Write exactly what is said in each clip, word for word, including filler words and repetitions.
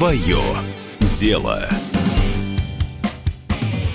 Свое дело.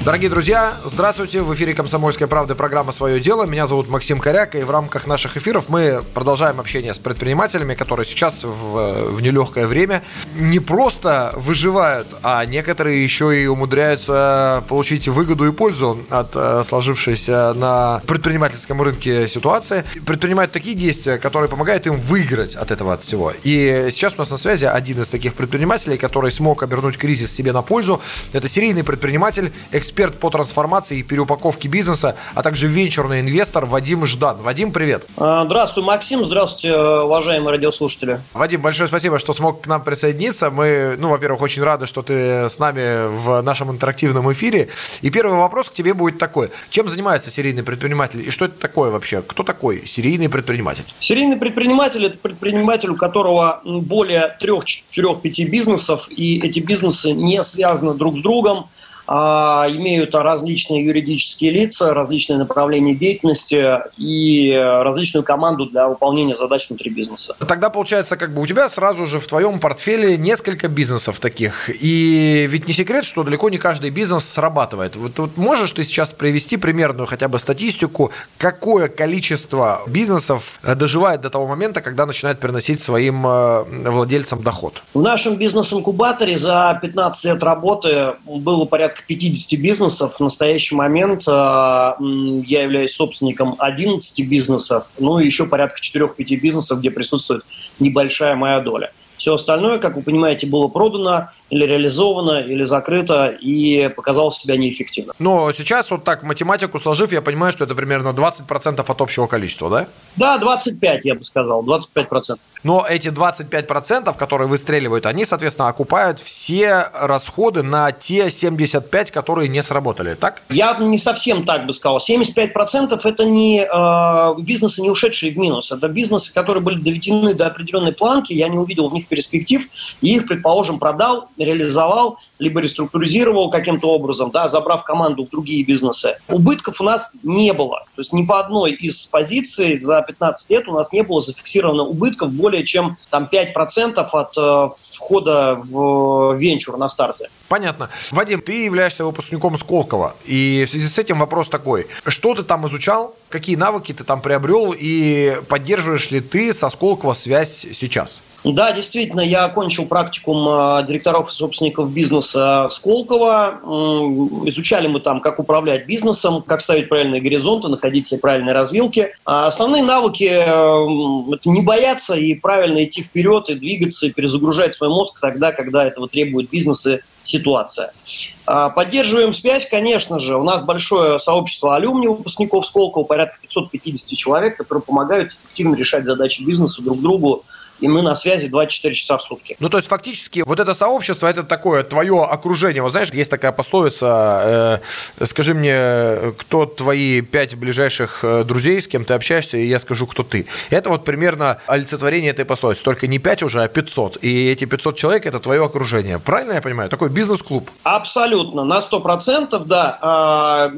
Дорогие друзья, здравствуйте. В эфире «Комсомольская правда» программа «Свое дело». Меня зовут Максим Коряк, и в рамках наших эфиров мы продолжаем общение с предпринимателями, которые сейчас в, в нелегкое время не просто выживают, а некоторые еще и умудряются получить выгоду и пользу от сложившейся на предпринимательском рынке ситуации. Предпринимают такие действия, которые помогают им выиграть от этого от всего. И сейчас у нас на связи один из таких предпринимателей, который смог обернуть кризис себе на пользу. Это серийный предприниматель, эксперт. Эксперт по трансформации и переупаковке бизнеса, а также венчурный инвестор Вадим Ждан. Вадим, привет. Здравствуй, Максим. Здравствуйте, уважаемые радиослушатели. Вадим, большое спасибо, что смог к нам присоединиться. Мы, ну, во-первых, очень рады, что ты с нами в нашем интерактивном эфире. И первый вопрос к тебе будет такой. Чем занимается серийный предприниматель и что это такое вообще? Кто такой серийный предприниматель? Серийный предприниматель – это предприниматель, у которого более трех-четырех-пяти бизнесов, и эти бизнесы не связаны друг с другом. Имеют различные юридические лица, различные направления деятельности и различную команду для выполнения задач внутри бизнеса. Тогда получается, как бы у тебя сразу же в твоем портфеле несколько бизнесов таких. И ведь не секрет, что далеко не каждый бизнес срабатывает. Вот, вот можешь ты сейчас привести примерную хотя бы статистику, какое количество бизнесов доживает до того момента, когда начинает приносить своим владельцам доход? В нашем бизнес-инкубаторе за пятнадцать лет работы было порядка пятьдесят бизнесов. В настоящий момент э, я являюсь собственником одиннадцати бизнесов, ну и еще порядка четыре-пять бизнесов, где присутствует небольшая моя доля. Все остальное, как вы понимаете, было продано или реализовано, или закрыто и показало себя неэффективно. Но сейчас вот так математику сложив, я понимаю, что это примерно двадцать процентов от общего количества, да? Да, двадцать пять, я бы сказал, двадцать пять процентов. Но эти двадцать пять процентов, которые выстреливают, они, соответственно, окупают все расходы на те семьдесят пять процентов, которые не сработали, так? Я не совсем так бы сказал. семьдесят пять процентов это не э, бизнесы, не ушедшие в минус. Это бизнесы, которые были доведены до определенной планки, я не увидел в них перспектив, и их, предположим, продал, реализовал, либо реструктуризировал каким-то образом, да, забрав команду в другие бизнесы. Убытков у нас не было. То есть ни по одной из позиций за пятнадцать лет у нас не было зафиксировано убытков более чем там, пять процентов от э, входа в венчур на старте. Понятно. Вадим, ты являешься выпускником Сколково. И в связи с этим вопрос такой. Что ты там изучал? Какие навыки ты там приобрел? И поддерживаешь ли ты со Сколково связь сейчас? Да, действительно, я окончил практикум директоров и собственников бизнеса Сколково. Изучали мы там, как управлять бизнесом, как ставить правильные горизонты, находить все правильные развилки. А основные навыки – это не бояться и правильно идти вперед, и двигаться, и перезагружать свой мозг тогда, когда этого требует бизнес и ситуация. Поддерживаем связь, конечно же. У нас большое сообщество алюмни выпускников Сколково, порядка пятьсот пятьдесят человек, которые помогают эффективно решать задачи бизнеса друг другу. И мы на связи двадцать четыре часа в сутки. Ну, то есть, фактически, вот это сообщество, это такое твое окружение. Вот знаешь, есть такая пословица, э, скажи мне, кто твои пять ближайших друзей, с кем ты общаешься, и я скажу, кто ты. Это вот примерно олицетворение этой пословицы. Только не пять уже, а пятьсот. И эти пятьсот человек – это твое окружение. Правильно я понимаю? Такой бизнес-клуб. Абсолютно. На сто процентов, да.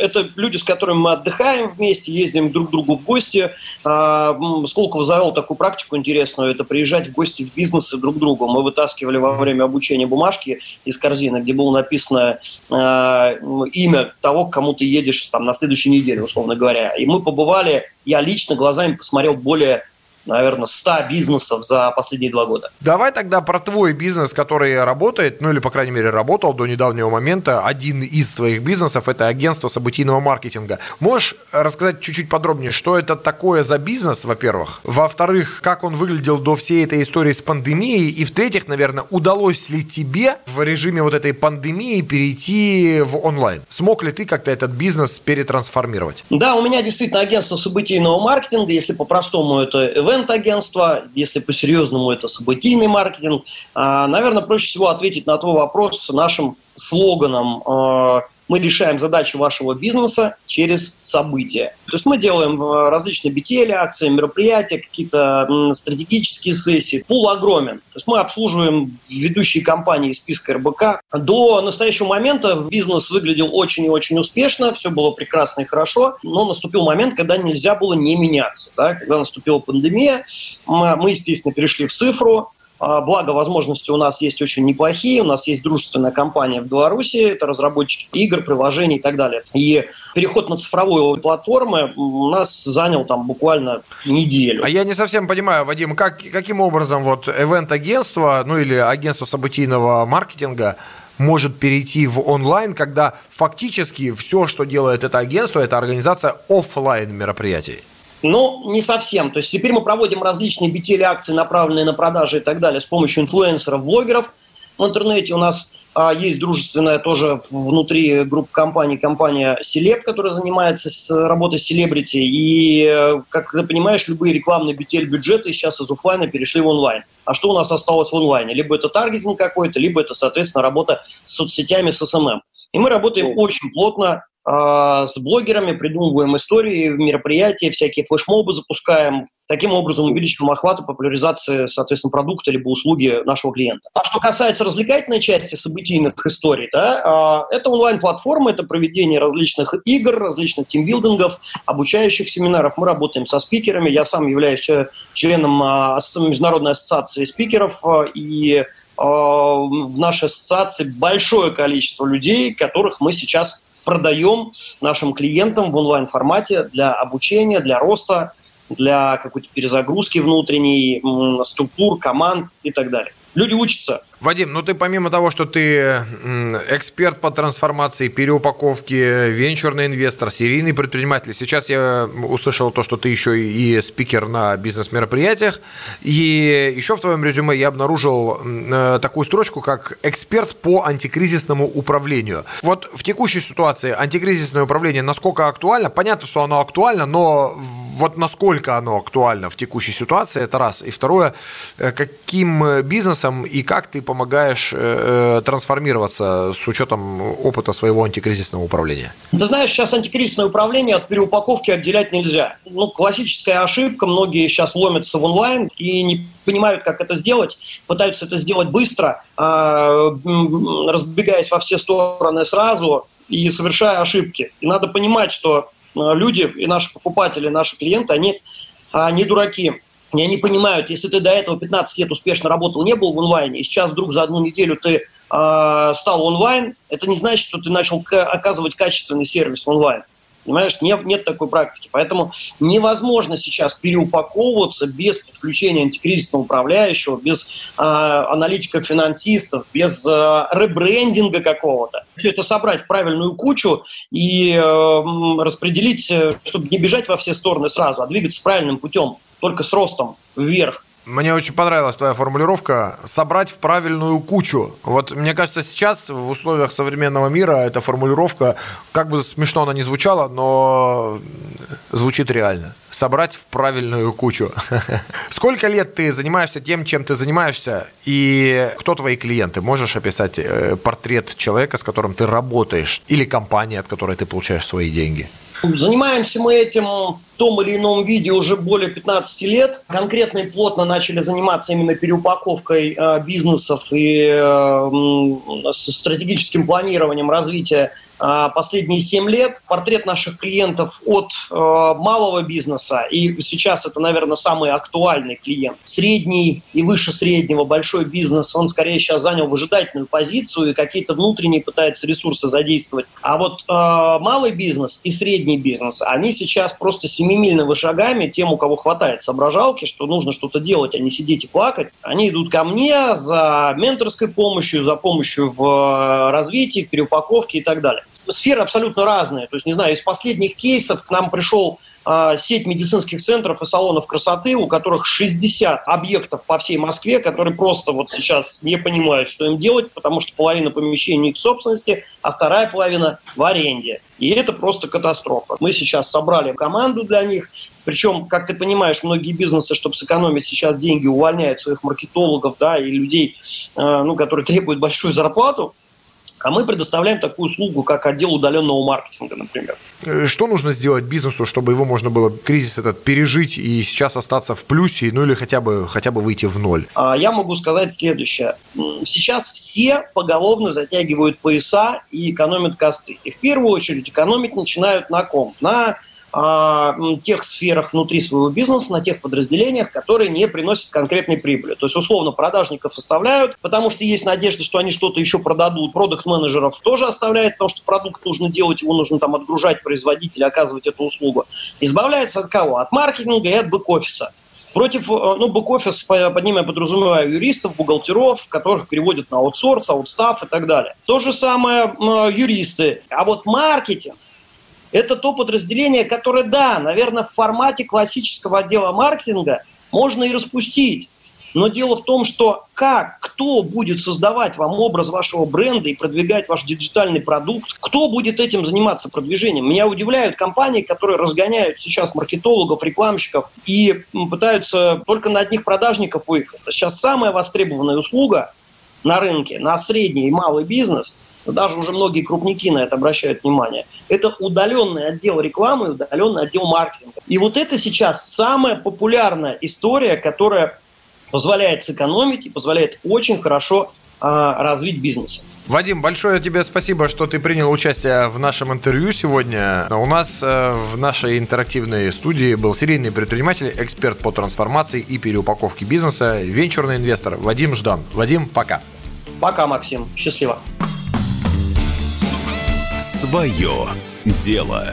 Это люди, с которыми мы отдыхаем вместе, ездим друг к другу в гости. Сколково завел такую практику интересную. Это приезжать в гости в бизнесы друг к другу. Мы вытаскивали во время обучения бумажки из корзины, где было написано э, имя того, к кому ты едешь там, на следующей неделе, условно говоря. И мы побывали, я лично глазами посмотрел более, наверное, ста бизнесов за последние два года. Давай тогда про твой бизнес, который работает, ну или, по крайней мере, работал до недавнего момента. Один из твоих бизнесов – это агентство событийного маркетинга. Можешь рассказать чуть-чуть подробнее, что это такое за бизнес, во-первых? Во-вторых, как он выглядел до всей этой истории с пандемией? И, в-третьих, наверное, удалось ли тебе в режиме вот этой пандемии перейти в онлайн? Смог ли ты как-то этот бизнес перетрансформировать? Да, у меня действительно агентство событийного маркетинга, если по-простому это – агентство, если по-серьезному это событийный маркетинг. Наверное, проще всего ответить на твой вопрос нашим слоганом. Мы решаем задачи вашего бизнеса через события. То есть мы делаем различные би ти эл, акции, мероприятия, какие-то стратегические сессии. Пул огромен. То есть мы обслуживаем ведущие компании из списка эр бэ ка. До настоящего момента бизнес выглядел очень и очень успешно, все было прекрасно и хорошо, но наступил момент, когда нельзя было не меняться. Да? Когда наступила пандемия, мы, естественно, перешли в цифру. Благо, возможности у нас есть очень неплохие. У нас есть дружественная компания в Беларуси, это разработчики игр, приложений и так далее. И переход на цифровую платформу у нас занял там буквально неделю. А я не совсем понимаю, Вадим, как, каким образом вот ивент-агентство, ну или агентство событийного маркетинга может перейти в онлайн, когда фактически все, что делает это агентство, это организация офлайн мероприятий. Ну, не совсем. То есть теперь мы проводим различные би ти эл акции, направленные на продажи и так далее, с помощью инфлюенсеров, блогеров. В интернете у нас а, есть дружественная тоже внутри группы компаний, компания «Селеб», которая занимается с, работой с селебрити. И, как ты понимаешь, любые рекламные би ти эл-бюджеты сейчас из офлайна перешли в онлайн. А что у нас осталось в онлайне? Либо это таргетинг какой-то, либо это, соответственно, работа с соцсетями, с эс эм эм. И мы работаем очень плотно с блогерами, придумываем истории, мероприятия, всякие флешмобы запускаем. Таким образом увеличиваем охват и популяризацию, соответственно, продукта либо услуги нашего клиента. А что касается развлекательной части событийных историй, да, это онлайн-платформа, это проведение различных игр, различных тимбилдингов, обучающих семинаров. Мы работаем со спикерами. Я сам являюсь членом Международной ассоциации спикеров, и в нашей ассоциации большое количество людей, которых мы сейчас продаем нашим клиентам в онлайн-формате для обучения, для роста, для какой-то перезагрузки внутренней, структур, команд и так далее. Люди учатся. Вадим, ну ты помимо того, что ты эксперт по трансформации, переупаковке, венчурный инвестор, серийный предприниматель, сейчас я услышал то, что ты еще и спикер на бизнес-мероприятиях, и еще в твоем резюме я обнаружил такую строчку, как «эксперт по антикризисному управлению». Вот в текущей ситуации антикризисное управление насколько актуально? Понятно, что оно актуально, но вот насколько оно актуально в текущей ситуации, это раз. И второе, каким бизнесом и как ты помогаешь э, трансформироваться с учетом опыта своего антикризисного управления? Ты знаешь, сейчас антикризисное управление от переупаковки отделять нельзя. Ну, классическая ошибка. Многие сейчас ломятся в онлайн и не понимают, как это сделать, пытаются это сделать быстро, э, разбегаясь во все стороны сразу и совершая ошибки. И надо понимать, что люди и наши покупатели, наши клиенты, они э, не дураки. И они понимают, если ты до этого пятнадцать лет успешно работал, не был в онлайне, и сейчас вдруг за одну неделю ты э, стал онлайн, это не значит, что ты начал к- оказывать качественный сервис онлайн. Понимаешь, нет, нет такой практики. Поэтому невозможно сейчас переупаковываться без подключения антикризисного управляющего, без э, аналитиков-финансистов, без э, ребрендинга какого-то. Все это собрать в правильную кучу и э, распределить, чтобы не бежать во все стороны сразу, а двигаться правильным путем, только с ростом вверх. Мне очень понравилась твоя формулировка «собрать в правильную кучу». Вот мне кажется, сейчас в условиях современного мира эта формулировка, как бы смешно она ни звучала, но звучит реально. Собрать в правильную кучу. Сколько лет ты занимаешься тем, чем ты занимаешься, и кто твои клиенты? Можешь описать портрет человека, с которым ты работаешь, или компании, от которой ты получаешь свои деньги? Занимаемся мы этим в том или ином виде уже более пятнадцать лет. Конкретно и плотно начали заниматься именно переупаковкой э, бизнесов и э, стратегическим планированием развития э, последние семь лет. Портрет наших клиентов от э, малого бизнеса, и сейчас это, наверное, самый актуальный клиент. Средний и выше среднего большой бизнес, он скорее сейчас занял выжидательную позицию и какие-то внутренние пытается ресурсы задействовать. А вот э, малый бизнес и средний бизнес, они сейчас просто семимильными шагами, тем, у кого хватает соображалки, что нужно что-то делать, а не сидеть и плакать, они идут ко мне за менторской помощью, за помощью в развитии, в переупаковке и так далее. Сферы абсолютно разные. То есть, не знаю, из последних кейсов к нам пришел э, сеть медицинских центров и салонов красоты, у которых шестьдесят объектов по всей Москве, которые просто вот сейчас не понимают, что им делать, потому что половина помещений в их собственности, а вторая половина в аренде. И это просто катастрофа. Мы сейчас собрали команду для них. Причем, как ты понимаешь, многие бизнесы, чтобы сэкономить сейчас деньги, увольняют своих маркетологов, да, и людей, э, ну, которые требуют большую зарплату. А мы предоставляем такую услугу, как отдел удаленного маркетинга, например. Что нужно сделать бизнесу, чтобы его можно было кризис этот пережить и сейчас остаться в плюсе, ну или хотя бы, хотя бы выйти в ноль? Я могу сказать следующее. Сейчас все поголовно затягивают пояса и экономят косты. И в первую очередь экономить начинают на ком? На тех сферах внутри своего бизнеса, на тех подразделениях, которые не приносят конкретной прибыли. То есть, условно, продажников оставляют, потому что есть надежда, что они что-то еще продадут. Продакт-менеджеров тоже оставляют, потому что продукт нужно делать, его нужно там отгружать производителя, оказывать эту услугу. Избавляется от кого? От маркетинга и от бэк-офиса. Против, ну, бэк-офис, под ним я подразумеваю юристов, бухгалтеров, которых переводят на аутсорс, аутстаф и так далее. То же самое юристы. А вот маркетинг — это то подразделение, которое, да, наверное, в формате классического отдела маркетинга можно и распустить. Но дело в том, что как, кто будет создавать вам образ вашего бренда и продвигать ваш диджитальный продукт, кто будет этим заниматься продвижением. Меня удивляют компании, которые разгоняют сейчас маркетологов, рекламщиков и пытаются только на одних продажников выехать. Сейчас самая востребованная услуга на рынке, на средний и малый бизнес, даже уже многие крупники на это обращают внимание, это удаленный отдел рекламы, удаленный отдел маркетинга. И вот это сейчас самая популярная история, которая позволяет сэкономить и позволяет очень хорошо э, развить бизнес. Вадим, большое тебе спасибо, что ты принял участие в нашем интервью сегодня. У нас э, в нашей интерактивной студии был серийный предприниматель, эксперт по трансформации и переупаковке бизнеса, венчурный инвестор Вадим Ждан. Вадим, пока. Пока, Максим. Счастливо. Свое дело.